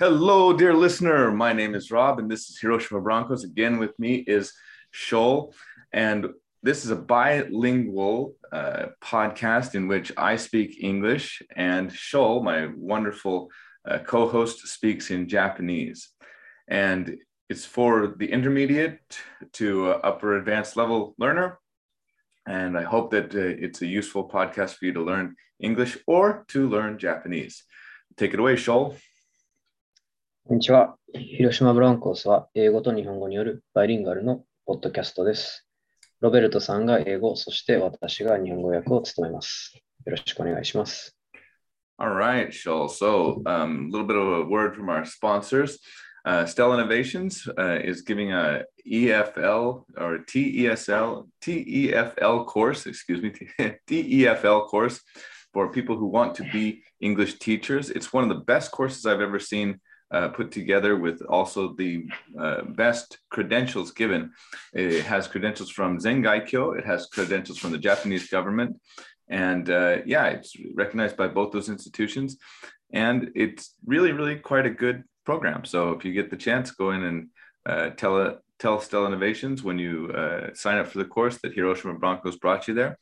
Hello, dear listener. My name is Rob, and this is Hiroshima Broncos. Again, with me is Shoal, and this is a bilingual podcast in which I speak English, and Shoal, my wonderful co-host, speaks in Japanese. And it's for the intermediate to upper advanced level learner. And I hope that it's a useful podcast for you to learn English or to learn Japanese. Take it away, Shoal. こんにちは。広島ブロンコスは英語と日本語によるバイリンガルのポッドキャストです。ロベルトさんが英語、そして私が日本語訳を務めます。よろしくお願いします。All right, Shoal. So, a little bit of a word from our sponsors. Stella Innovations is giving a EFL or TEFL course, TEFL course for people who want to be English teachers. It's one of the best courses I've ever seen. Put together with also the best credentials given. It has credentials from Zen Gaikyo. It has credentials from the Japanese government. And it's recognized by both those institutions. And it's really, really quite a good program. So if you get the chance, go in and tell Stella Innovations when you sign up for the course that Hiroshima Broncos brought you there.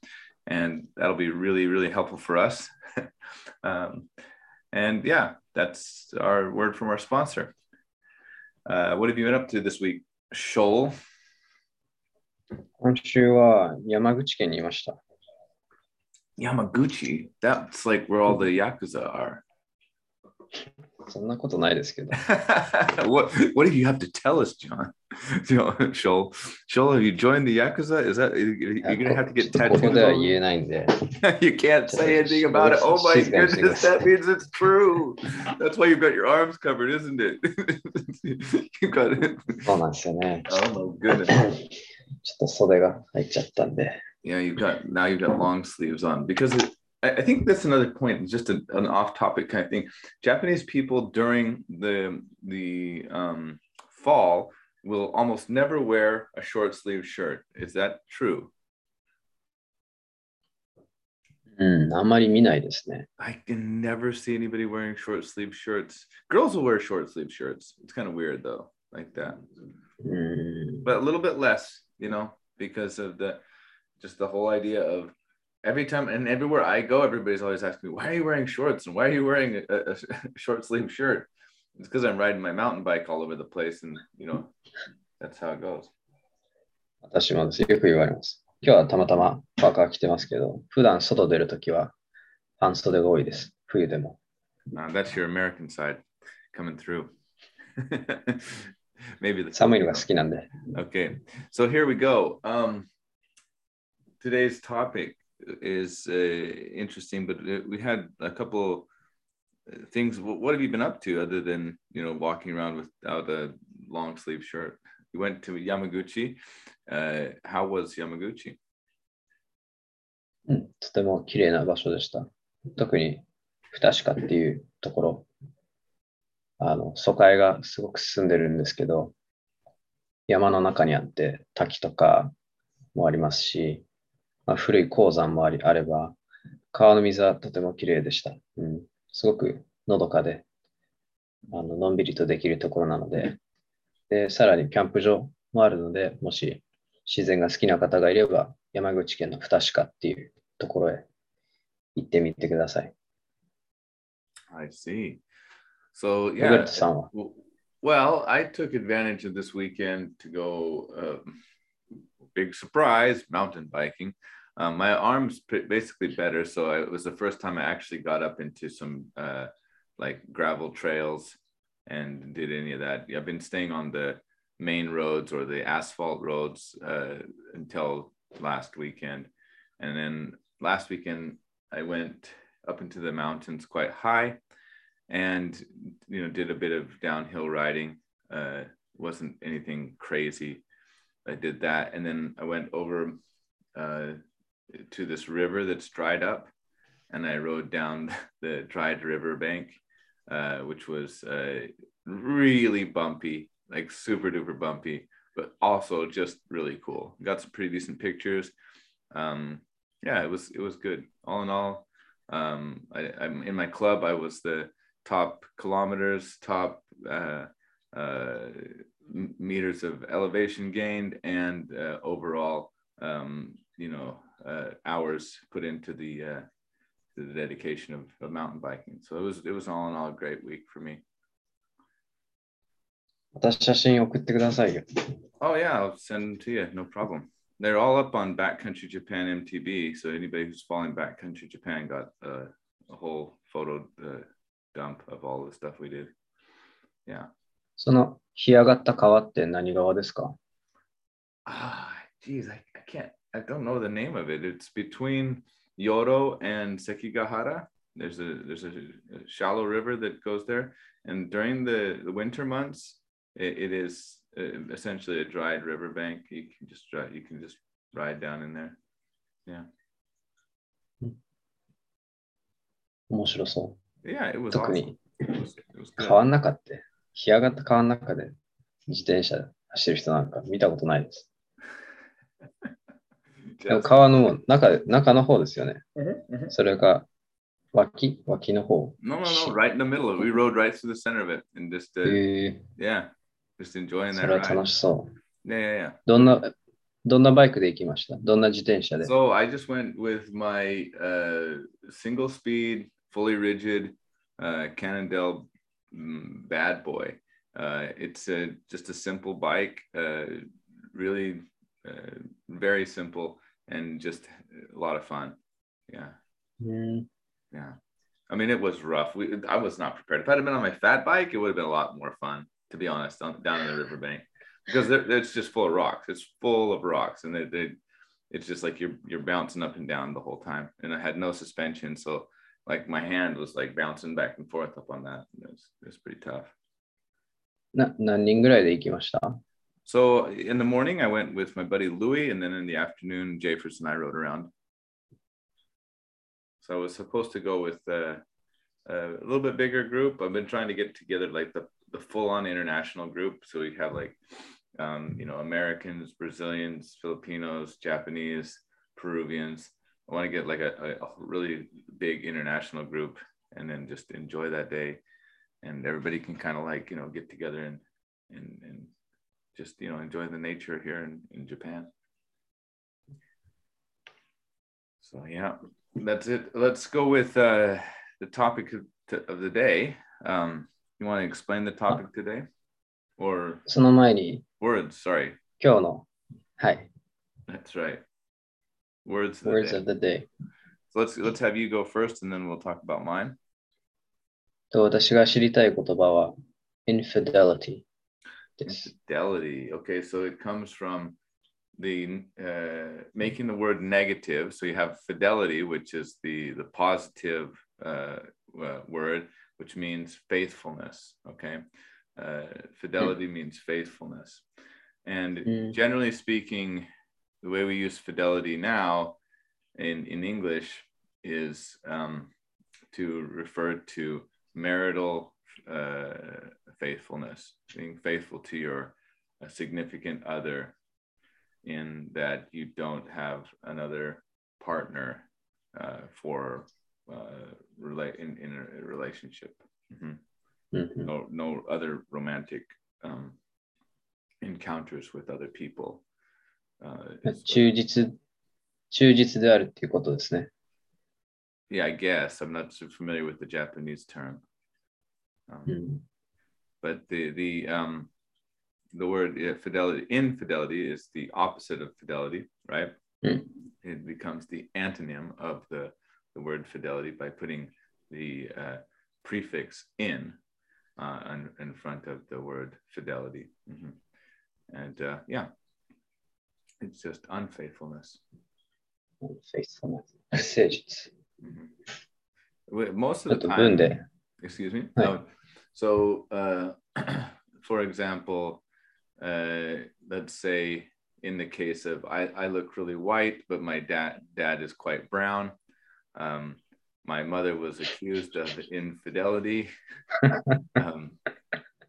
And that'll be really, really helpful for us. That's our word from our sponsor. What have you been up to this week, Shoal? 今週は山口県にいました。Yamaguchi? That's like where all the Yakuza are. そんなことないですけど。What do you have to tell us, John? Shoal, have you joined the Yakuza? Is that you're gonna have to get tattoos? ここでは言えないんで。You can't say anything about it. Oh my goodness, that means it's true. That's why you've got your arms covered, isn't it? You've got it. そうなんですよね。Oh my goodness. ちょっと袖が入っちゃったんで。Yeah, you've got long sleeves on because I think that's another point, just an off-topic kind of thing. Japanese people during the fall will almost never wear a short-sleeved shirt. Is that true? あんまり見ないですね。 I can never see anybody wearing short-sleeved shirts. Girls will wear short-sleeved shirts. It's kind of weird, though, like that. But a little bit less, because of the whole idea of every time and everywhere I go, everybody's always asking me, why are you wearing shorts? And why are you wearing a short sleeve shirt? It's because I'm riding my mountain bike all over the place. And, that's how it goes. 私もです。よく言われます。今日はたまたまパーカー着てますけど、普段外出るときは半袖が多いです。冬でも。Now, that's your American side coming through. Maybe 寒いのが好きなんで。Okay. So here we go. Today's topic is interesting, but we had a couple things. What have you been up to other than walking around without a long sleeve shirt? You went to Yamaguchi. How was Yamaguchi? とても綺麗な場所でした。特にFuta Shikaっていうところ、疎開がすごく進んでるんですけど、山の中にあって滝とかもありますし。古い鉱山もあれば、川の水はとても綺麗でした。すごくのどかで、のんびりとできるところなので、で、さらにキャンプ場もあるので、もし自然が好きな方がいれば、山口県のFuta Shikaっていうところへ行ってみてください。I see. So, yeah. ロベルトさんは。Well, I took advantage of this weekend to go, big surprise, mountain biking. My arm's basically better, so it was the first time I actually got up into some gravel trails and did any of that. I've been staying on the main roads or the asphalt roads until last weekend. And then last weekend, I went up into the mountains quite high and, did a bit of downhill riding. Wasn't anything crazy. I did that, and then I went over to this river that's dried up, and I rode down the dried river bank, which was really bumpy, like super duper bumpy, but also just really cool. Got some pretty decent pictures. It was good. All in all, I'm in my club. I was the top kilometers, top meters of elevation gained, and overall, hours put into the dedication of mountain biking. So it was all in all a great week for me. 私、写真送ってくださいよ。 Oh yeah, I'll send them to you. No problem. They're all up on Backcountry Japan MTB. So anybody who's following Backcountry Japan got a whole photo dump of all the stuff we did. Yeah. その干上がった川って何川ですか? Ah, geez, I don't know the name of it. It's between Yoro and Sekigahara. There's a shallow river that goes there, and during the winter months, it is essentially a dried riverbank. You can just ride down in there. Yeah. 面白そう。 Yeah, it was awesome. It was good. 川の中って、 日上がった川の中で自転車走る人なんか見たことないです。 川の中の方ですよね。 それが脇の方。 No, right in the middle of it. We rode right through the center of it and just, yeah, just enjoying that ride. それは楽しそう。 Yeah. どんなバイクで行きました？どんな自転車で？ So I just went with my single speed, fully rigid Cannondale Bad Boy. It's just a simple bike, really very simple and just a lot of fun. Yeah. I mean, it was rough. I was not prepared. If I'd have been on my fat bike, it would have been a lot more fun, to be honest, down in the riverbank, because it's just full of rocks. It's full of rocks, and it's just like you're bouncing up and down the whole time. And I had no suspension, so. Like my hand was like bouncing back and forth up on that. It was pretty tough. 何人ぐらいで行きました? So in the morning, I went with my buddy Louis, and then in the afternoon, Jayford and I rode around. So I was supposed to go with a little bit bigger group. I've been trying to get together like the full-on international group. So we have like, Americans, Brazilians, Filipinos, Japanese, Peruvians. I want to get like a really big international group, and then just enjoy that day, and everybody can kind of like get together and just enjoy the nature here in Japan. So yeah, that's it. Let's go with the topic of the day. You want to explain the topic today, or その前に words? Sorry. 今日のはい。 That's right. Words of the day. So let's have you go first, and then we'll talk about mine. 私が知りたい言葉は infidelity. Infidelity. Okay, so it comes from the making the word negative. So you have fidelity, which is the positive word, which means faithfulness. Okay, fidelity means faithfulness, and generally speaking. The way we use fidelity now in English is to refer to marital faithfulness, being faithful to your significant other, in that you don't have another partner in a relationship. No other romantic encounters with other people. 忠実であるっていうことですね。 Yeah, I guess. I'm not so familiar with the Japanese term. But the word fidelity, infidelity is the opposite of fidelity, right? It becomes the antonym of the word fidelity by putting the prefix in front of the word fidelity. And yeah. It's just unfaithfulness. Unfaithfulness. 誠実。 Most of the time. Excuse me. No. So, for example, let's say in the case of I look really white, but my dad is quite brown. My mother was accused of infidelity.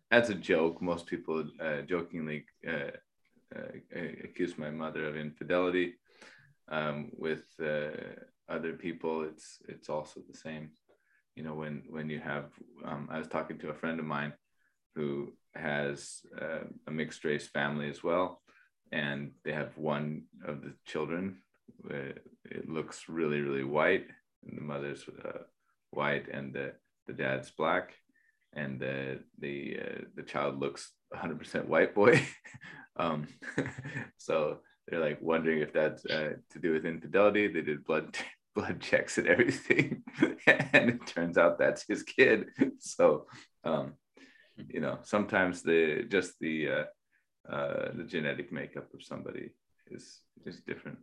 That's a joke. Most people jokingly. I accuse my mother of infidelity. With other people, it's also the same. When you have, I was talking to a friend of mine who has a mixed race family as well. And they have one of the children. It looks really, really white. And the mother's white and the dad's black. And the child looks 100% white boy. So they're like wondering if that's to do with infidelity. They did blood checks and everything. And it turns out that's his kid. So, you know, sometimes the genetic makeup of somebody is different.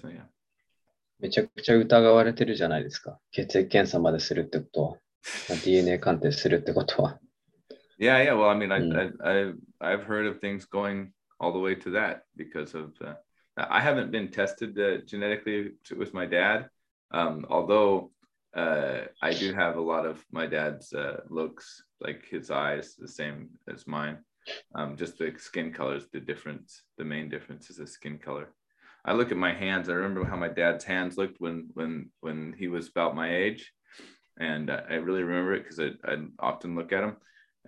So, yeah. めちゃくちゃ疑われてるじゃないですか。血液検査までするってことは。DNA 鑑定するってことは。Yeah. Well, I mean, I've heard of things going all the way to that because of I haven't been tested genetically with my dad, although I do have a lot of my dad's looks, like his eyes, the same as mine. Just the skin colors, the main difference is the skin color. I look at my hands. I remember how my dad's hands looked when he was about my age. And I really remember it because I often look at him,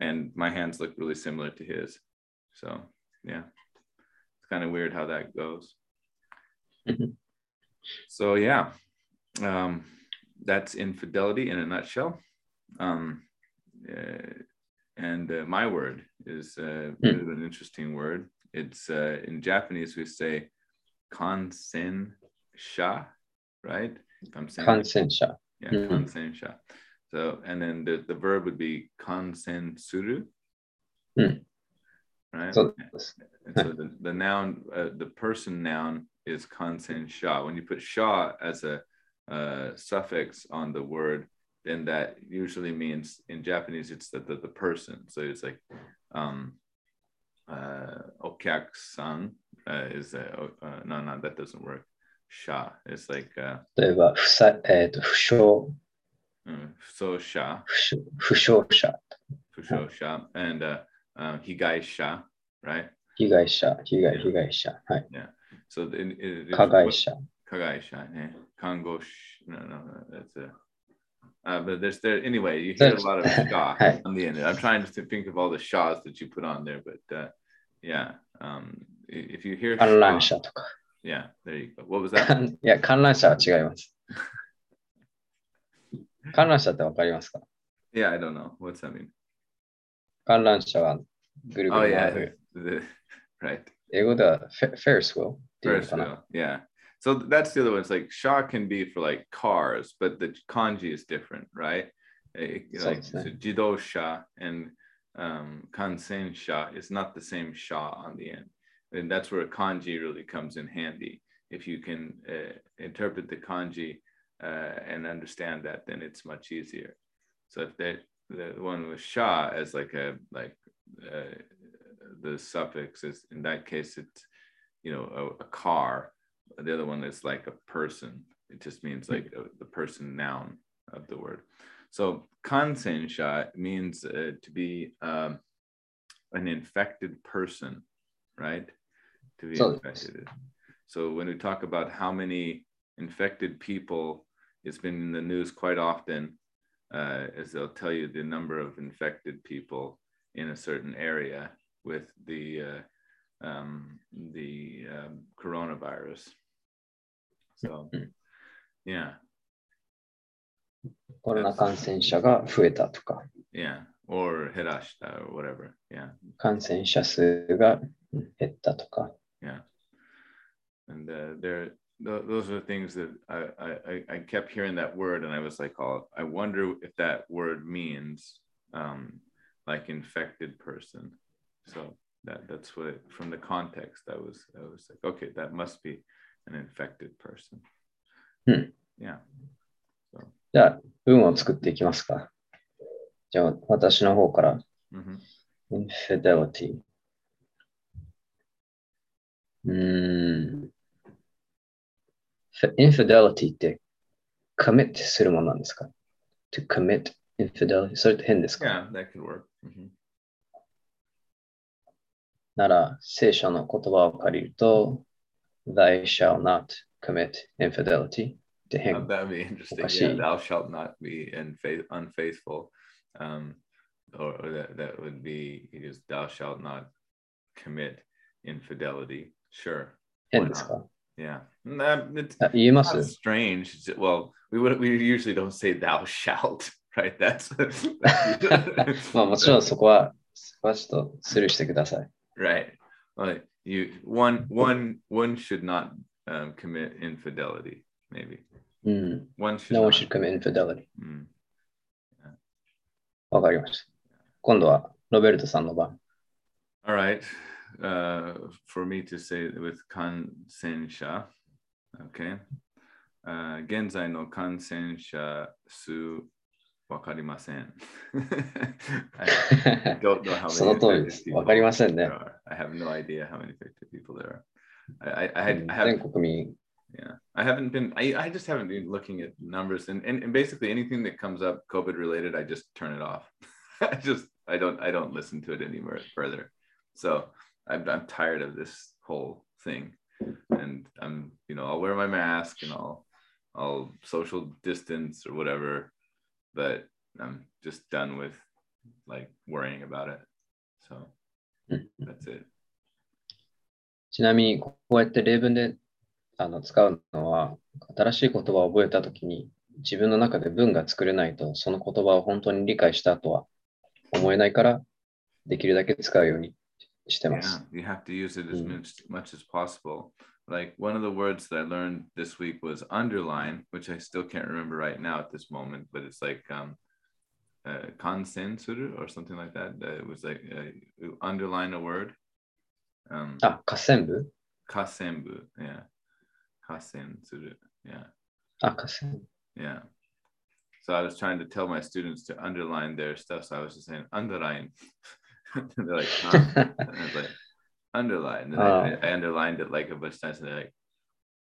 and my hands look really similar to his. So, yeah, it's kind of weird how that goes. Mm-hmm. So, yeah, that's infidelity in a nutshell. My word is really an interesting word. It's in Japanese, we say kansensha, right? Kansensha. Yeah, kansensha. So, and then the verb would be kansensuru. Right? So, and so the noun, the person noun is kansensha. When you put sha as a suffix on the word, then that usually means, in Japanese, it's the person. So it's like okyaku-san is no, that doesn't work. Sha. It's like 例えば不傷者 and higaisha, right? 被害者 はい。 Yeah. So it 加害者 ね。 看護師 no, that's a but there's anyway, you hear a lot of sha on the end. I'm trying to think of all the shas that you put on there, but yeah. If you hear 観覧車とか Yeah, there you go. What was that? Yeah, 観覧車は違います。観覧車ってわかりますか Yeah, I don't know. What's that mean? 観覧車はぐるぐる回る。Oh, yeah. Right. 英語では Ferris wheel. Ferris wheel, yeah. So that's the other one. It's like, sha can be for like cars, but the kanji is different, right? Like, so jidosha and kansensha is not the same sha on the end. And that's where kanji really comes in handy. If you can interpret the kanji and understand that, then it's much easier. So if the one with sha as like the suffix is, in that case, it's, you know, a car. The other one is like a person. It just means like the person noun of the word. So kansensha means to be an infected person, right? To be infected. So when we talk about how many infected people, it's been in the news quite often, as they'll tell you the number of infected people in a certain area with the coronavirus. So, yeah. コロナ感染者が増えたとか。Yeah, or 減らした or whatever. Yeah. 感染者数が減ったとか。Yeah. And those are things that I kept hearing that word, and I was like, oh, I wonder if that word means like infected person. So that's what, from the context, I was like, okay, that must be an infected person. Yeah. So. じゃあ文を作っていきますか。じゃあ私の方から。Infidelity。Infidelity ってcommitするものなんですか To commit infidelity それって変ですか Yeah, that could work. なら聖書の言葉を借りると Thy shall not commit infidelityって変。That'd be interesting. Yeah, thou shalt not be unfaithful. or that would be, it is thou shalt not commit infidelity. Sure. Yeah. You must have. Strange. Well, we usually don't say thou shalt, right? That's まあもちろんそこはちょっとスルーしてください。Right. One should not commit infidelity, maybe. Mm. One should commit infidelity. わかりました。今度はロベルトさんの番。All right. For me to say with 感染者 okay、現在の感染者数わかりませんI don't know how many その通りですわかりませんね I have no idea how many infected people there are I 全国民 yeah I just haven't been looking at numbers and basically anything that comes up COVID related I just turn it off I don't listen to it anymore further so I'm tired of this whole thing, and I'm, I'll wear my mask and I'll social distance or whatever, but I'm just done with like worrying about it. So that's it. ちなみにこうやって例文で使うのは新しい言葉を覚えたときに自分の中で文が作れないとその言葉を本当に理解したとは思えないからできるだけ使うように。Yeah, you have to use it as much as possible. Like one of the words that I learned this week was underline, which I still can't remember right now at this moment, but it's like kansensuru or something like that. It was like underline a word. Kasenbu. Kasenbu, yeah. Kasensuru, yeah. Kasen. Yeah. So I was trying to tell my students to underline their stuff, so I was just saying underline. They're like, huh? And I was like, underline. And I underlined it like a bunch of times. And they're like,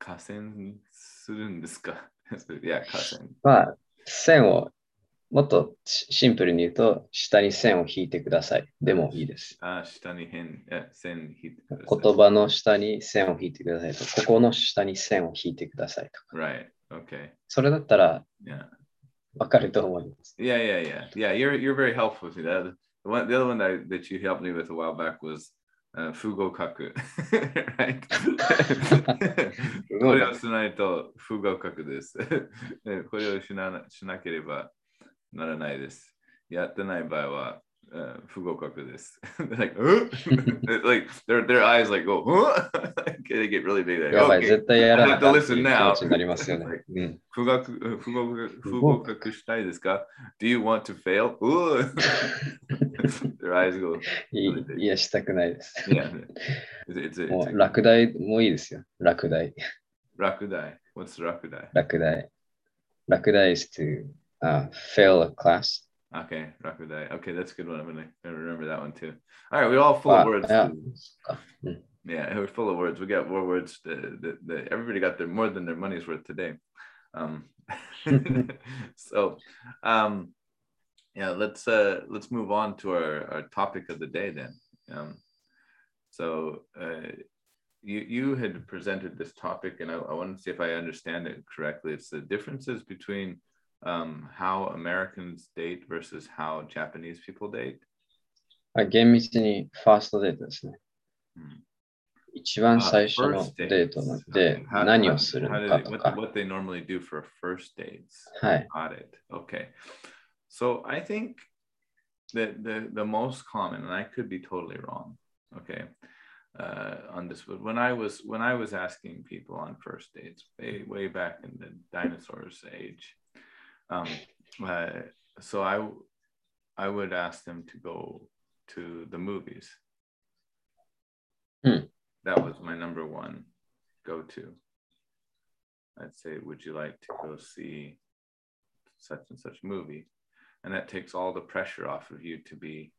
kasen surundesuka? Yeah, kasen. まあ、線をもっとシンプルに言うと、下に線を引いてください。でもいいです。下に線引いてください。言葉の下に線を引いてくださいと、ここの下に線を引いてくださいとか。Right. Okay. それだったら、わかると思います。Yeah. You're very helpful with that.The other one that you helped me with a while back was fugokaku, right? Kore o sunai to fugokaku desu. Kore o shinakereba naranai desu. Yattenai bai wa fugokaku desu. Like, like their eyes like go, they get really big. Like, okay, I have to listen now. Like, fugokaku shitai desu ka? Do you want to fail? Their eyes go. いやしたくないです。もう落第もいいですよ。落第。落第。What's 落第？落第。落第 is to fail a class. Okay, 落第。Okay, that's a good one. I'm gonna remember that one too. All right, we're all full of words. Yeah, we're full of words. We got more words. Everybody got more than their money's worth today. So. Yeah, let's move on to our topic of the day then. You had presented this topic, and I wanted to see if I understand it correctly. It's the differences between how Americans date versus how Japanese people date. 厳密にファーストデートですね。一番最初のデートなので何をするのかとか。What they normally do for first dates. はい。Got it. Okay.So I think that the most common, and I could be totally wrong, okay, on this, but when I was asking people on first dates way back in the dinosaurs age, so I would ask them to go to the movies. That was my number one go-to. I'd say, would you like to go see such and such movie?And that takes all the pressure off of you to be,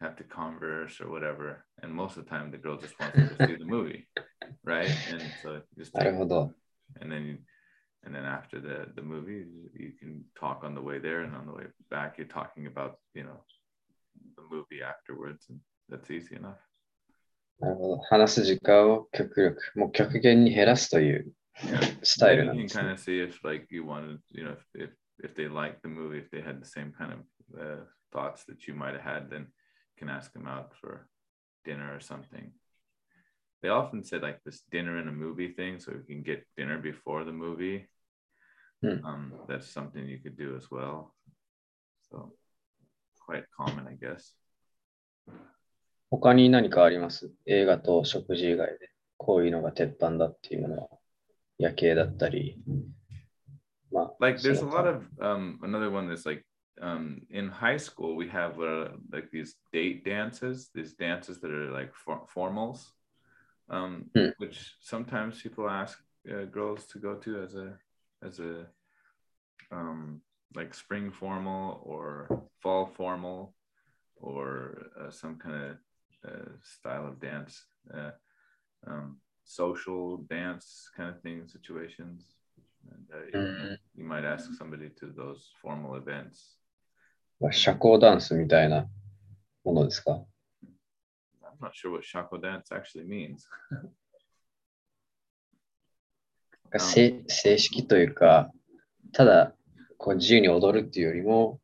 have to converse or whatever. And most of the time, the girl just wants to go see the movie, right? And so just take, and then after the movie, you can talk on the way there and on the way back. You're talking about, the movie afterwards, and that's easy enough. なるほど。話す時間を極限に減らすというスタイルなんですね。You can kind of see if like you wanted, if they liked the movie, if they had the same kind of thoughts that you might have had, then you can ask them out for dinner or something. They often said like this dinner and a movie thing, so you can get dinner before the movie. That's something you could do as well. So quite common, I guess. 他に何かあります?映画と食事以外でこういうのが鉄板だっていうのは夜景だったり。Like there's a lot of another one that's like in high school we have like these date dances, these dances that are like formals, which sometimes people ask girls to go to as a like spring formal or fall formal or some kind of style of dance, social dance kind of thing situations. And, you might ask somebody to those formal events. 社交ダンスみたいなものですか? I'm not sure what 社交 dance actually means. 正式というか、ただこう自由に踊るっていうよりも、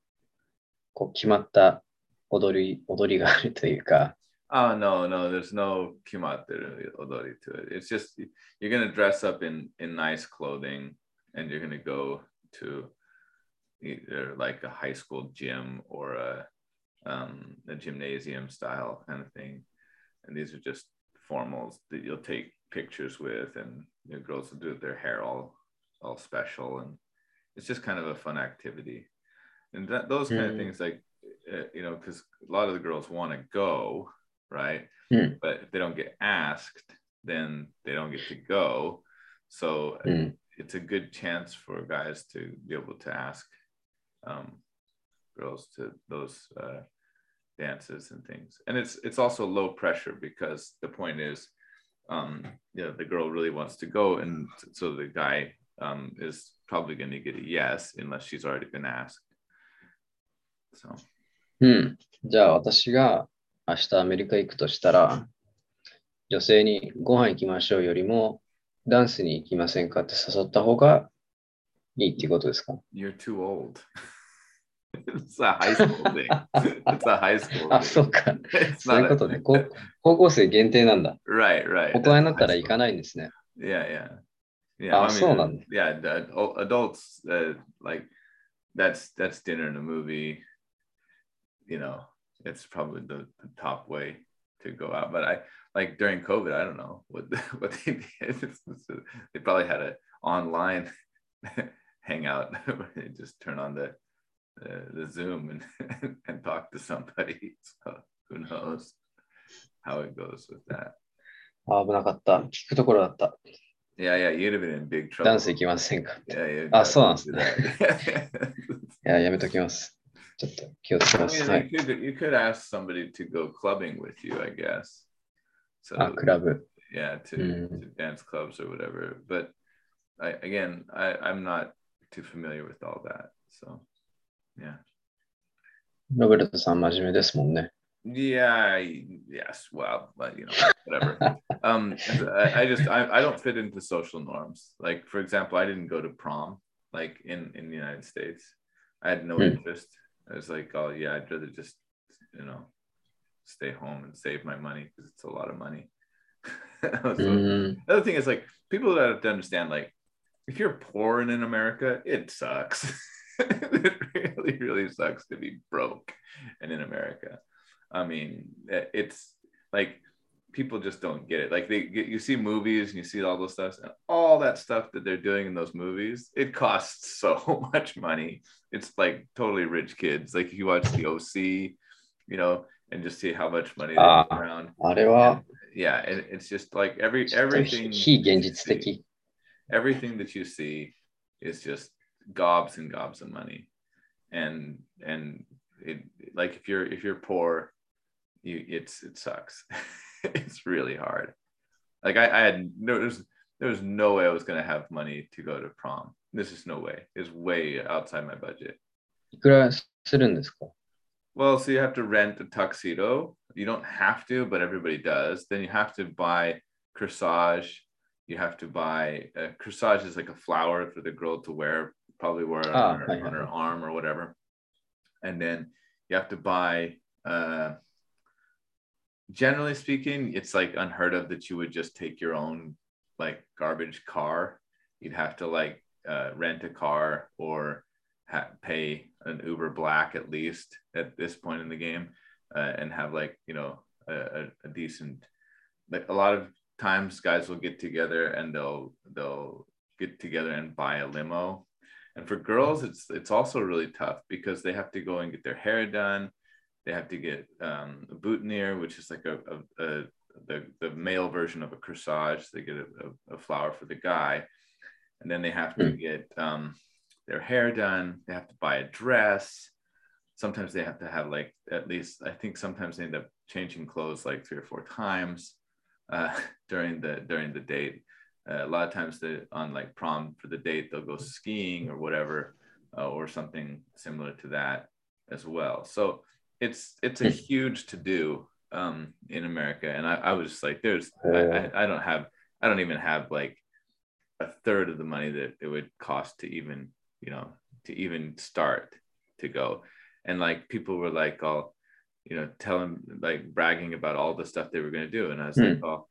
こう決まった踊りがあるというか。Oh, no, there's no kimateru odori to it. It's just you're going to dress up in nice clothing and you're going to go to either like a high school gym or a gymnasium style kind of thing. And these are just formals that you'll take pictures with, and the girls will do their hair all special. And it's just kind of a fun activity. And those kind of things, like, because a lot of the girls want to go, right? But if they don't get asked, then they don't get to go. So it's a good chance for guys to be able to ask girls to those dances and things. And it's also low pressure, because the point is, the girl really wants to go, and so the guy is probably going to get a yes unless she's already been asked. So. じゃあ私が明日アメリカ行くとしたら、女性にご飯行きましょうよりもダンスに行きませんかって誘った方がいいっていうことですか? You're too old. It's a high school thing. It's a high school thing. あ、そうか。そういうことね。高校生限定なんだ。Right. 大人になったら行かないんですね。Yeah. あ、そうなんだ。Yeah, adults, like, that's dinner and a movie. You know, it's probably the top way to go out. But I like during COVID, I don't know what they did. They probably had an online hangout where they just turn on the Zoom and talk to somebody. So who knows how it goes with that. 危なかった。聞くところだった。Yeah, you'd have been in big trouble. ダンス行きませんか? Yeah. あ、そうなんですね。いや、やめときます。ちょっと気をつけます。I mean, you could ask somebody to go clubbing with you, I guess. So, あ、クラブ。Yeah, to dance clubs or whatever. But I'm not too familiar with all that. So, yeah. ロベルトさん、真面目ですもんね。Yeah, yes, well, but, whatever. I don't fit into social norms. Like, for example, I didn't go to prom, like, in the United States. I had no interest. I was like, oh yeah, I'd rather just, stay home and save my money, because it's a lot of money. The other thing is, like, people that have to understand, like, if you're poor in America, it sucks. It really, really sucks to be broke and in America. I mean, it's like people just don't get it. Like you see movies and you see all those stuff, and all that stuff that they're doing in those movies, it costs so much money. It's like totally rich kids. Like you watch the OC, and just see how much money they have around. あれは Yeah, and it's just like everything. 非現実的. Everything that you see is just gobs and gobs of money, and it, like if you're poor. It sucks. It's really hard. Like there was no way I was gonna have money to go to prom. There's just no way. It's way outside my budget. いくらするんですか? Well, so you have to rent a tuxedo. You don't have to, but everybody does. Then you have to buy corsage. You have to buy corsage is like a flower for the girl to wear, probably wear on her arm or whatever. and then you have to buy, generally speaking, it's like unheard of that you would just take your own like garbage car. You'd have to like rent a car or pay an Uber Black at least at this point in the game, and have like, you know, a decent, like a lot of times guys will get together and they'll get together and buy a limo. And for girls, it's also really tough because they have to go and get their hair done. They have to get a boutonniere, which is like the male version of a corsage. They get a flower for the guy, and then they have to get their hair done. They have to buy a dress. Sometimes they have to have like at least, I think sometimes they end up changing clothes like 3 or 4 times during the date. A lot of times on like prom for the date, they'll go skiing or whatever, or something similar to that as well. So it's a huge to do in America. And I was just like, I don't even have like 1/3 of the money that it would cost to even, you know, to even start to go. And like, people were like, all, you know, telling, like bragging about all the stuff they were going to do. And I was like, oh,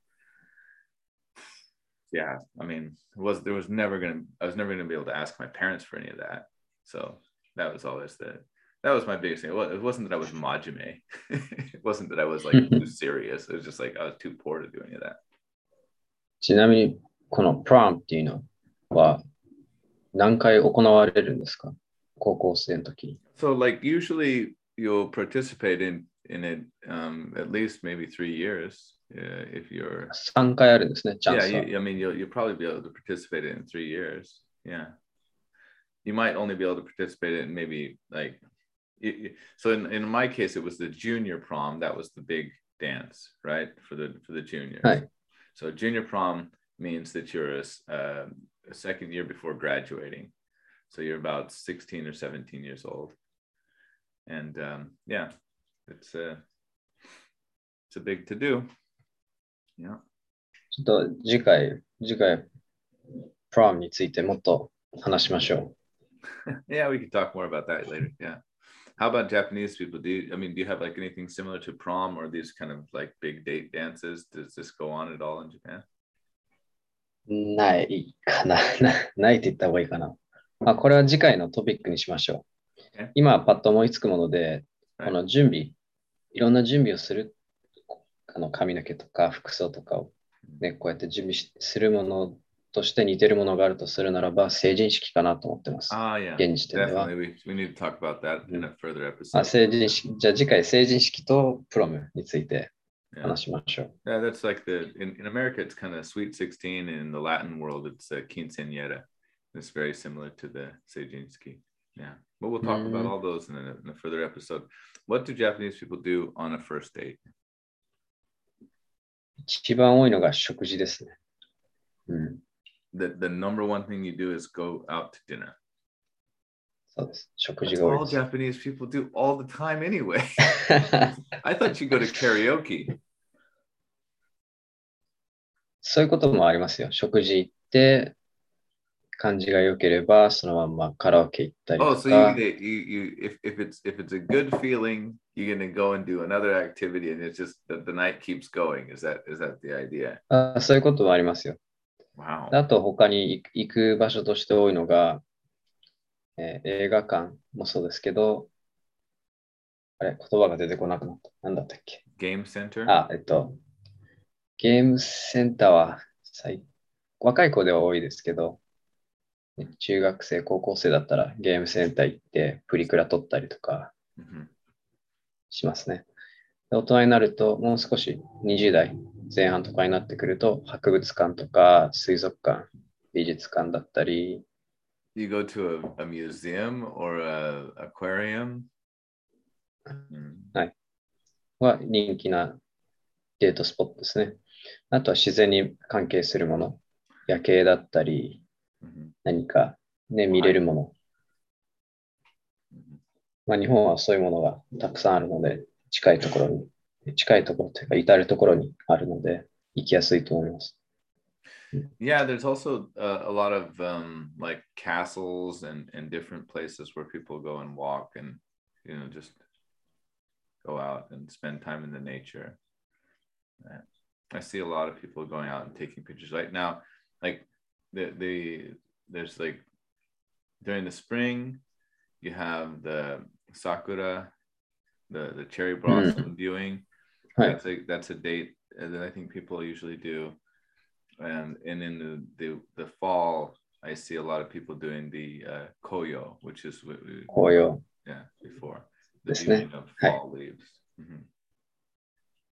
yeah, I mean, I was never gonna be able to ask my parents for any of that. So that was always that was my biggest thing. It wasn't that I was majime. It wasn't that I was like too serious. It was just like I was too poor to do any of that. ちなみにこのプロムっていうのは何回行われるんですか？高校生の時。So like usually you'll participate in it at least maybe 3 years. If you're 3回あるんですね、チャンスは。Yeah, I mean, you'll probably be able to participate in 3 years. Yeah. You might only be able to participate in maybe like, so in my case, it was the junior prom. That was the big dance, right? For the juniors. はい。So junior prom means that you're a second year before graduating. So you're about 16 or 17 years old. And yeah, it's a big to do.Yeah. ちょっと次回、プロムについてもっと話しましょう。Yeah, we can talk more about that later. Yeah. How about Japanese people? Do you have like anything similar to prom or these kind of like big date dances? Does this go on at all in Japan? ないかな。ないって言った方がいいかな。まあ、これは次回のトピックにしましょう。Okay. 今パッと思いつくもので、この準備、いろんな準備をする。髪の毛とか服装とかを、ね、こうやって準備するものとして似てるものがあるとするならば成人式かなと思ってます。Yeah. 現時点では。We need to talk about that in a further episode. 成人式。じゃあ次回成人式とプロムについて話しましょう。Yeah, that's like in America it's kind of sweet 16, and in the Latin world it's quinceañera. It's very similar to the seijinski. Yeah, but we'll talk about all those in a further episode. What do Japanese people do on a first date?一番多いのが食事ですね。うん。The number one thing you do is go out to dinner. そうです。食事が多いです。That's all Japanese people do all the time anyway. I thought you go to karaoke. そういうこともありますよ。食事行って、感じが良ければそのまんまカラオケ行ったりとか。Oh, so if it's a good feeling, you're gonna go and do another activity, and it's just the night keeps going. Is that the idea? あ、そういうこともありますよ。Wow. あと他に行く場所として多いのが、映画館もそうですけど、あれ言葉が出てこなくなった。なんだったっけ？ゲームセンター？あ、ゲームセンターは若い子では多いですけど。中学生、高校生だったらゲームセンター行ってプリクラ撮ったりとかしますね。で、大人になるともう少し20代前半とかになってくると博物館とか水族館、美術館だったり。You go to a museum or an aquarium? はい。は人気なデートスポットですね。あとは自然に関係するもの、夜景だったり。何か、ね、見れるもの、まあ、日本はそういうものがたくさんあるので近いところというか至るところにあるので行きやすいと思います。Yeah, there's also a lot of like castles and different places where people go and walk and you know, just go out and spend time in the nature. I see a lot of people going out and taking pictures right now. Like there's like during the spring, you have the sakura, the cherry blossom viewing. Right. That's a date that I think people usually do. And in the fall, I see a lot of people doing the koyo, which is what we koyo. Yeah, before the viewing of fall leaves. Mm-hmm.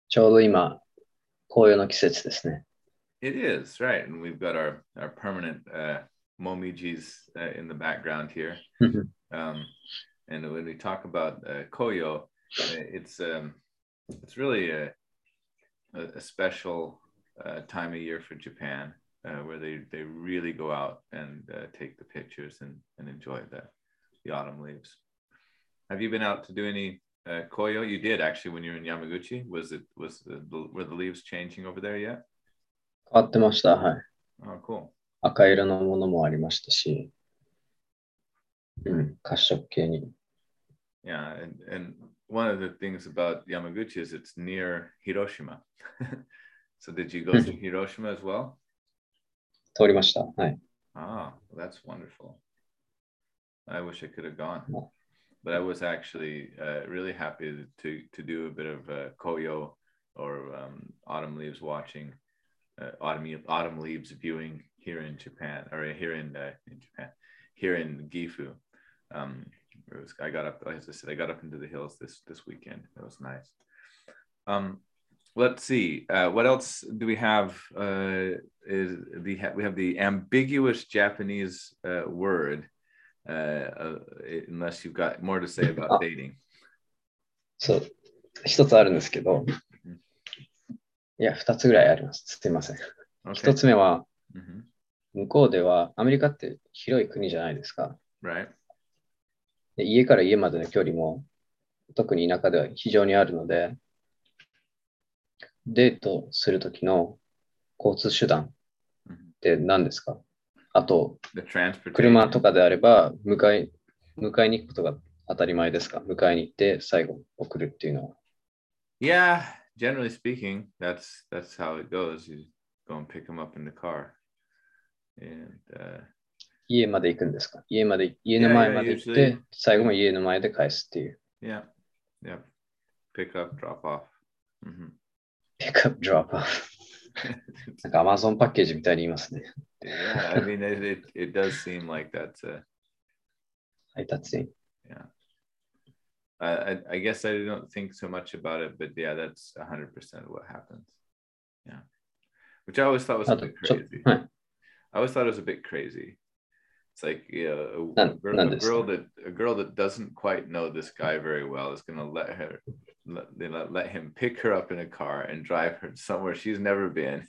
ちょうど今、紅葉の季節ですね。 It is, right. And we've got our permanent momijis in the background here. And when we talk about koyo, it's really a special time of year for Japan, where they really go out and take the pictures and enjoy the autumn leaves. Have you been out to do any koyo? You did actually when you were in Yamaguchi. Were the leaves changing over there yet? 変わってました。はい。Oh, cool. 赤色のものもありましたし、うん、褐色系に。Yeah, and one of the things about Yamaguchi is it's near Hiroshima. So did you go to Hiroshima as well? 通りました。はい。Ah, that's wonderful. I wish I could have gone. But I was actually really happy to do a bit of koyo or autumn leaves watching, autumn leaves viewing here in Japan, or here in Gifu. I got up into the hills this weekend. It was nice. Let's see, what else do we have? We have the ambiguous Japanese word. Unless you've got more to say about dating. そう、一つあるんですけど、いや、二つぐらいあります。すいません。一つ目は、向こうでは、アメリカって広い国じゃないですか。Right. で、家から家までの距離も、特に田舎では非常にあるので、デートするときの交通手段って何ですか？あと、車とかであれば迎えに行くことが当たり前ですか？迎えに行って最後送るっていうのは。Yeah, generally speaking, that's how it goes. You go and pick them up in the car. And, 家まで行くんですか？家の前まで行って、usually... 最後も家の前で返すっていう。Yeah, yeah. Pick up, drop off. Mm-hmm. Pick up, drop off. なんか Amazon パッケージみたいに言いますね。Yeah, I mean, it does seem like that's a... Yeah. I guess I don't think so much about it, but yeah, that's 100% what happens. Yeah. Which I always thought was a bit crazy. It's like, you know, a girl that doesn't quite know this guy very well is going to let him pick her up in a car and drive her somewhere she's never been,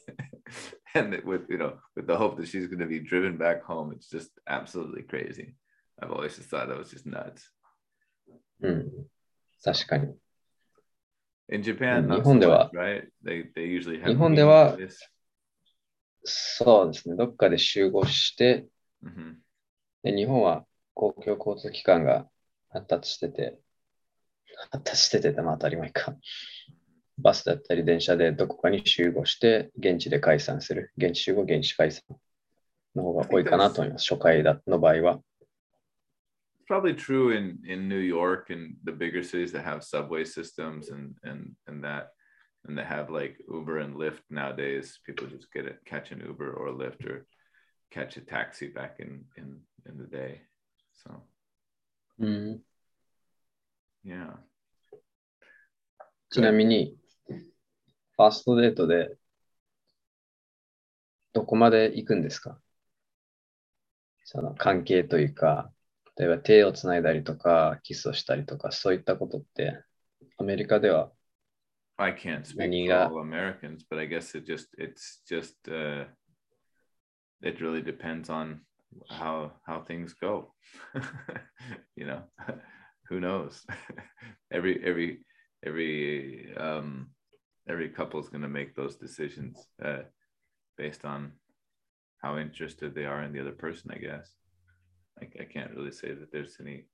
and with the hope that she's going to be driven back home. It's just absolutely crazy. I've always just thought that was just nuts. 確かに。 In Japan, not so much, right? They usually have. 日本では、そうですね。どっかで集合して、で、日本は公共交通機関が発達してて、まあ当たり前か。バスだったり電車でどこかに集合して、現地で解散する。現地集合、現地解散の方が多いかなと思います。初回の場合は。Probably true in New York and the bigger cities that have subway systems and that have like Uber and Lyft nowadays. People just catch an Uber or Lyft or catch a taxi back in the day. So. Mm-hmm.Yeah. ちなみに、ファーストデートでどこまで行くんですか？その関係というか、例えば手をつないだりとか、キスをしたりとか、そういったことってアメリカでは。I can't speak for all Americans, but I guess it's just it really depends on how things go. You know. Who knows? Every couple is going to make those decisions based on how interested they are in the other person. I guess I can't really say that there's any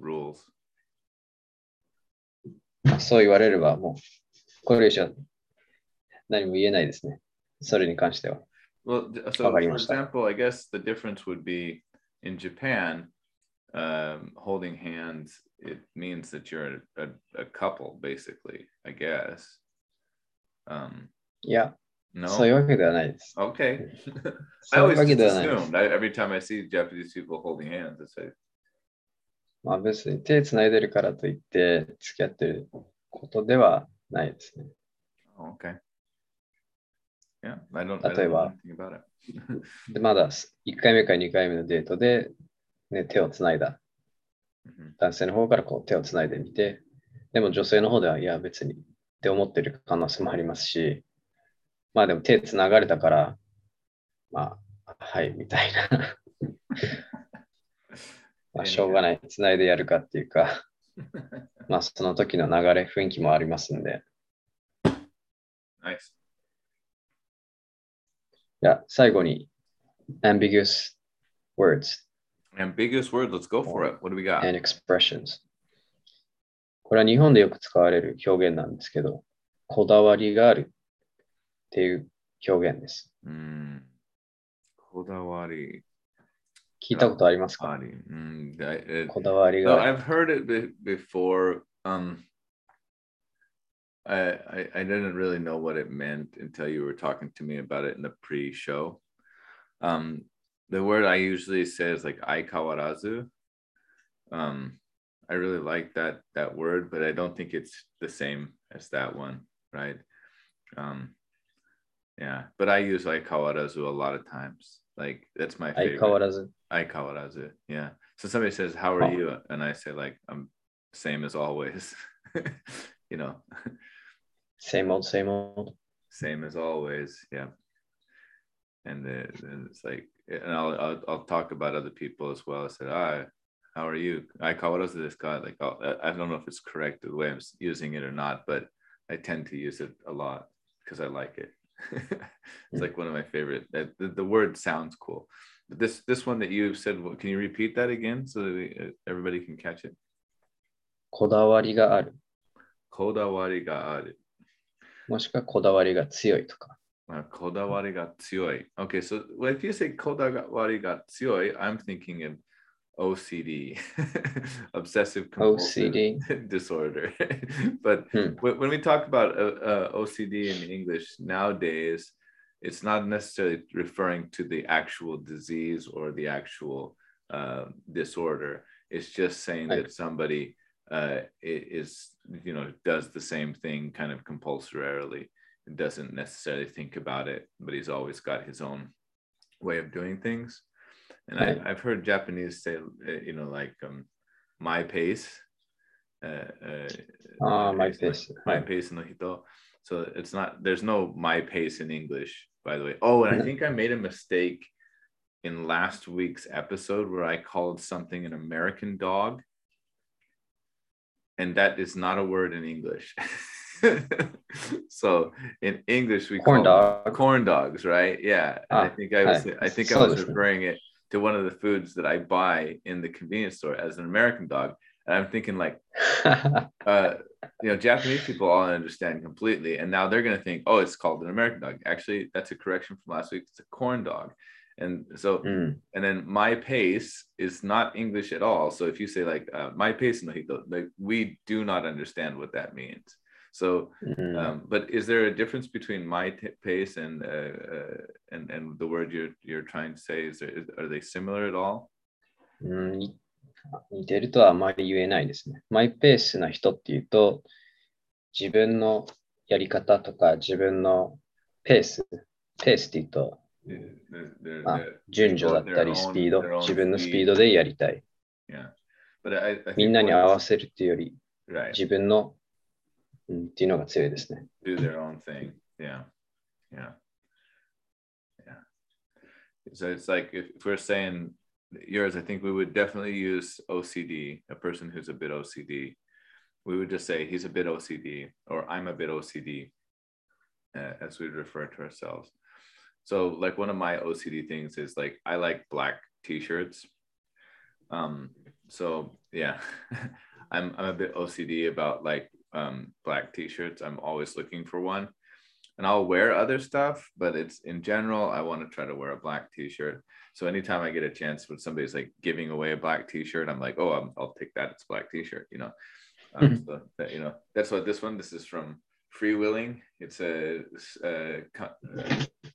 rules. そう言われればもうこれ以上何も言えないですね。それに関しては。Well, so for example, I guess the difference would be in Japan, holding hands, it means that you're a couple, basically, I guess. Yeah. No. そういうわけではないです。Okay. I always assumed, every time I see Japanese people holding hands, it's like... まあ別に手つないでるからといって付き合ってることではないですね。Okay.Yeah, I don't know anything about it. でまだ1回目か2回目のデートで、ね、手をつないだ。男性の方からこう手をつないでみて、でも女性の方では、いや別にって思ってる可能性もありますし、まあでも手つながれたから、まあはいみたいな。まあしょうがない、つないでやるかっていうか、まあその時の流れ、雰囲気もありますんで。ナイス。じゃあ最後に ambiguous words. Ambiguous words, let's go for it. What do we got? And expressions. これは日本でよく使われる表現なんですけど、こだわりがあるっていう表現です。うん。こだわり。聞いたことありますか？うん。こだわりがある。I've heard it before. I didn't really know what it meant until you were talking to me about it in the pre-show. The word I usually say is like aikawarazu. I really like that word, but I don't think it's the same as that one, right? Yeah, but I use aikawarazu a lot of times. Like that's my favorite. Aikawarazu, yeah. So somebody says, "How are you?" and I say like, "I'm same as always." You know. Same old. Same as always, yeah. And then it's like, and I'll talk about other people as well. I said, how are you? Aikawarazu desu ka? Like, I don't know if it's correct the way I'm using it or not, but I tend to use it a lot because I like it. It's like one of my favorite. The word sounds cool. But this one that you said, well, can you repeat that again so that everybody can catch it? こだわりがある。こだわりがある。もしくはこだわりが強いとか。こだわりが強い。Okay, so if you say こだわりが強い、I'm thinking of OCD, obsessive compulsive disorder. But when we talk about OCD in English nowadays, it's not necessarily referring to the actual disease or the actual disorder. It's just saying that somebody is, you know, does the same thing kind of compulsorily. It doesn't necessarily think about it, but he's always got his own way of doing things. And I've heard Japanese say, you know, like my pace. My pace no hito. So it's not, there's no my pace in English, by the way. Oh, and I think I made a mistake in last week's episode where I called something an American dog. And that is not a word in English. So in English, we call corn dogs, right? Yeah. And I think I was referring it to one of the foods that I buy in the convenience store as an American dog. And I'm thinking like, you know, Japanese people all understand completely. And now they're going to think, oh, it's called an American dog. Actually, that's a correction from last week. It's a corn dog. And so, and then my pace is not English at all. So if you say like my pace, no hito, like we do not understand what that means. So, but is there a difference between my pace and the word you're trying to say? Are they similar at all? 似てるとはあまり言えないですね。マイペースな人っていうと、自分のやり方とか自分のペースっていうと。順序だったりスピード、自分のスピードでやりたい。みんなに合わせるっていうより、自分のっていうのが強いですね。Do their own thing. Yeah. Yeah. Yeah. So it's like if we're saying yours, I think we would definitely use OCD, a person who's a bit OCD. We would just say he's a bit OCD or I'm a bit OCD as we refer to ourselves.So like one of my OCD things is like, I like black t-shirts. So yeah, I'm a bit OCD about like black t-shirts. I'm always looking for one, and I'll wear other stuff, but it's in general, I want to try to wear a black t-shirt. So anytime I get a chance when somebody's like giving away a black t-shirt, I'm like, oh, I'll take that. It's a black t-shirt, you know? So that, you know, that's what this one, this is from Free Willing. It's a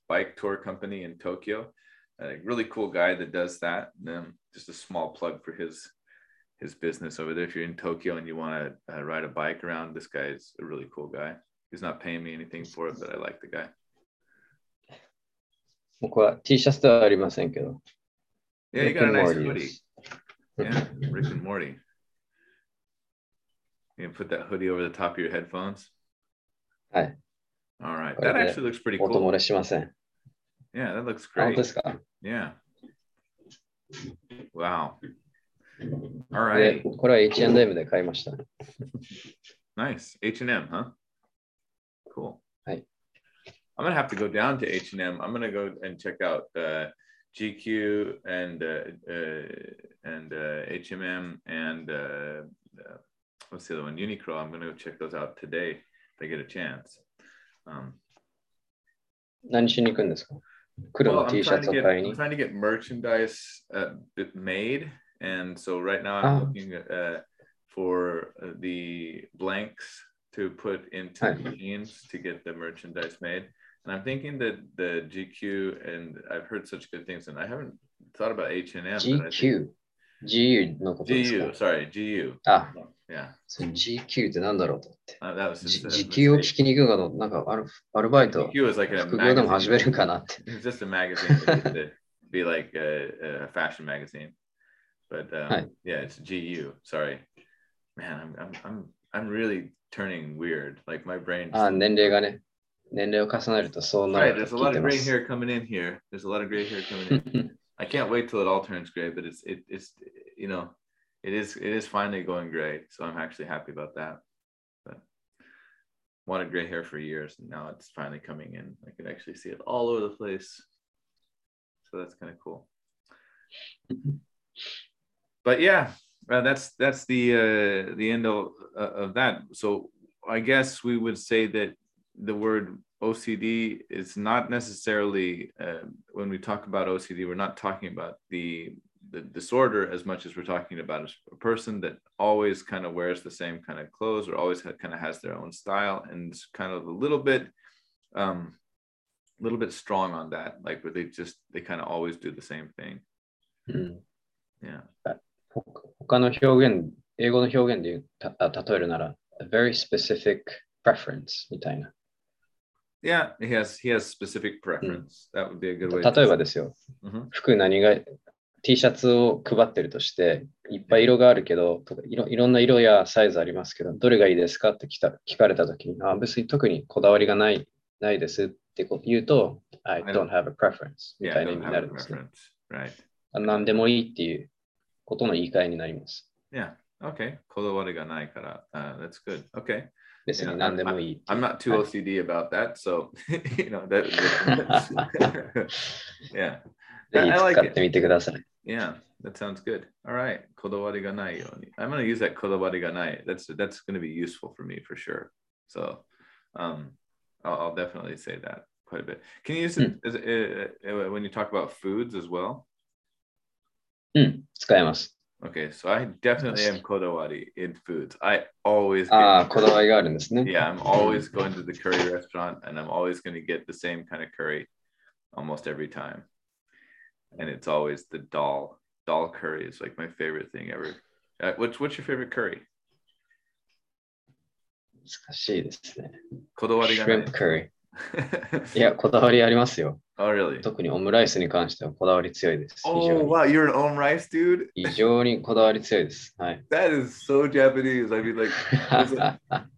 bike tour company in Tokyo. A really cool guy that does that. Just a small plug for his business over there. If you're in Tokyo and you want to ride a bike around, this guy is a really cool guy. He's not paying me anything for it, but I like the guy. 僕は T シャツではありませんけど。Yeah, you got a nice hoodie. Yeah, Rick and Morty. You can put that hoodie over the top of your headphones. はい。All right. That actually looks pretty cool. 音漏れしません。Yeah, that looks great. 本当ですか? Yeah. Wow. All right. これは H&M で買いました。Nice. H&M, huh? Cool. Hi. I'm going to have to go down to H&M. I'm going to go and check out GQ and H&M and what's the other one? Uniqlo. I'm going to go check those out today if I get a chance. 何しに行くんですか? 黒の T シャツを買いに。 I'm trying to get merchandise made. And so right now I'm looking for the blanks to put into the machines to get the merchandise made. And I'm thinking that the GQ, and I've heard such good things, and I haven't thought about H&M. GQ? GU のことですか? GU, sorry, GU. あ、yeah. So GQ って何だろうと思って。That was just GQ を聞きに行くのが、なんかアルバイト、副業でも始めるかなって。It's just a magazine to be like a fashion magazine. But yeah, it's GU, sorry. Man, I'm really turning weird. Like my brain. 年齢がね。年齢を重ねるとそうなる。Right, there's a lot of gray hair coming in here. There's a lot of gray hair coming in. I can't wait till it all turns gray, but it's you know, it is finally going gray. So I'm actually happy about that. But wanted gray hair for years, and now it's finally coming in. I can actually see it all over the place. So that's kind of cool. But yeah. Well, that's the end of that. So I guess we would say that the word OCD is not necessarily when we talk about OCD, we're not talking about the disorder as much as we're talking about a person that always kind of wears the same kind of clothes or always kind of has their own style and kind of a little bit strong on that, like where they kind of always do the same thing. Mm. Yeah. 他の表現、英語の表現で例えるなら、a very specific preference みたいな。Yeah, he has specific preference.、That would be a good way to 例えばですよ。Mm-hmm. 服何が、T シャツを配ってるとして、いっぱい色があるけど、いろんな色やサイズありますけど、どれがいいですかって聞かれたときに、別に特にこだわりがないですって言うと、I don't have a preference みたいな意味になるんですね。Right. 何でもいいっていう。ことの言い換えになります。Yeah, okay. こだわりがないから。That's good. Okay. 別に何でもいい。I'm not too OCD about that, so you know that. Yeah. ぜひ使ってみてください。Yeah, that sounds good. All right. こだわりがないように。I'm gonna use that こだわりがない。That's gonna be useful for me for sure. So, I'll definitely say that quite a bit. Can you use it as when you talk about foods as well?使えます。Okay, so I definitely am こだわり in foods. I always get... こだわりがあるんですね。Yeah, I'm always going to the curry restaurant and I'm always going to get the same kind of curry almost every time. And it's always the dal. Dal curry is like my favorite thing ever. What's your favorite curry? 難しいですね。こだわりがない。Shrimp curry. いや、こだわりありますよ。Oh, really? 特にオムライスに関してはこだわり強いです。Oh, wow, you're an om rice dude? 非常にこだわり強いです。はい。That is so Japanese. I mean, like,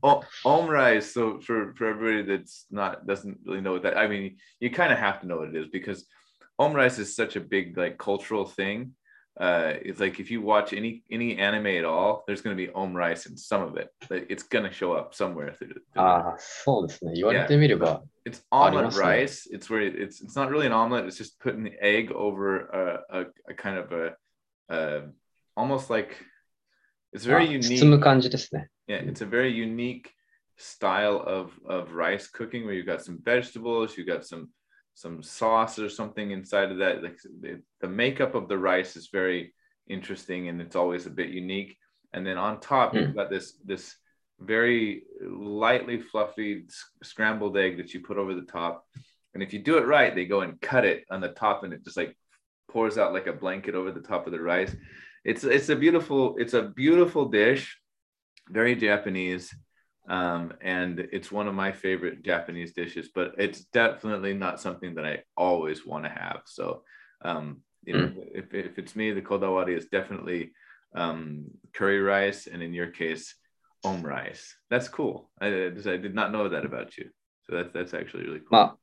om rice, so for everybody doesn't really know what that, I mean, you kind of have to know what it is because om rice is such a big, like, cultural thing. It's like if you watch any anime at all, there's going to be om rice in some of it. Like, it's going to show up somewhere. So ですね。言われてみれば。It's omelet rice. It's where it's not really an omelet. It's just putting the egg over a kind of a almost like It's very unique. 包む感じですね。Yeah, it's a very unique style of rice cooking where you've got some vegetables, you've got some sauce or something inside of that. Like the makeup of the rice is very interesting and it's always a bit unique. And then on top, you've got this very lightly fluffy scrambled egg that you put over the top. And if you do it right, they go and cut it on the top and it just like pours out like a blanket over the top of the rice. It's a beautiful dish, very Japanese, and it's one of my favorite Japanese dishes, but it's definitely not something that I always want to have. So, you know, if it's me, the kodawari is definitely curry rice, and in your case, om rice. That's cool. I did not know that about you. So that's actually really cool. ま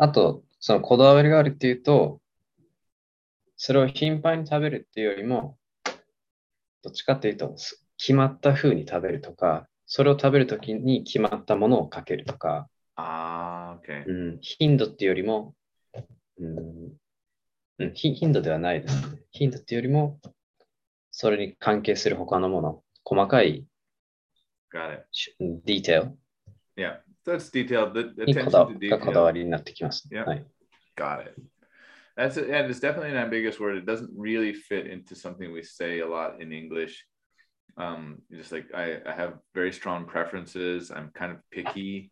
あ、あとそのこだわりがあるっていうと、それを頻繁に食べるっていうよりも、どっちかっていうと決まった風に食べるとか、それを食べるときに決まったものをかけるとか、okay. うん、頻度っていうよりも、頻度ではないですね。頻度っていうよりも、それに関係する他のもの、細かい detail にこだわりになってきます。Yep. はい、Got it.That's it. Yeah, it's definitely an ambiguous word. It doesn't really fit into something we say a lot in English. Just like I have very strong preferences. I'm kind of picky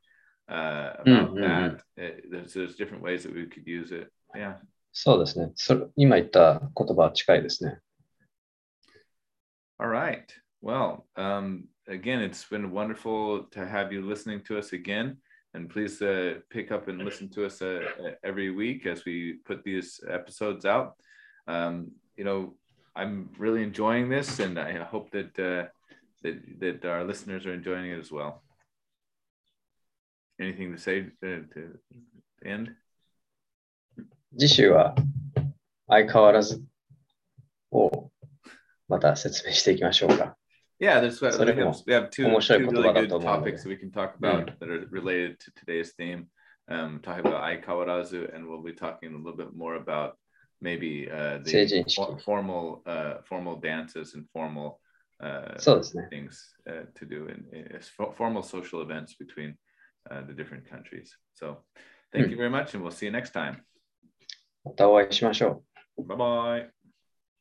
about that. There's different ways that we could use it. Yeah. そうですね。それ、今言った言葉は近いですね。All right. Well, again, it's been wonderful to have you listening to us again.And please pick up and listen to us every week as we put these episodes out. You know, I'm really enjoying this, and I hope that that our listeners are enjoying it as well. Anything to say to end? 次週は相変わらずをまた説明していきましょうか。Yeah, that's what we have two really good topics that we can talk about that are related to today's theme. Talking about aikawarazu, and we'll be talking a little bit more about maybe the formal dances and formal things to do in formal social events between the different countries. So thank you very much, and we'll see you next time. またお会いしましょう。Bye bye.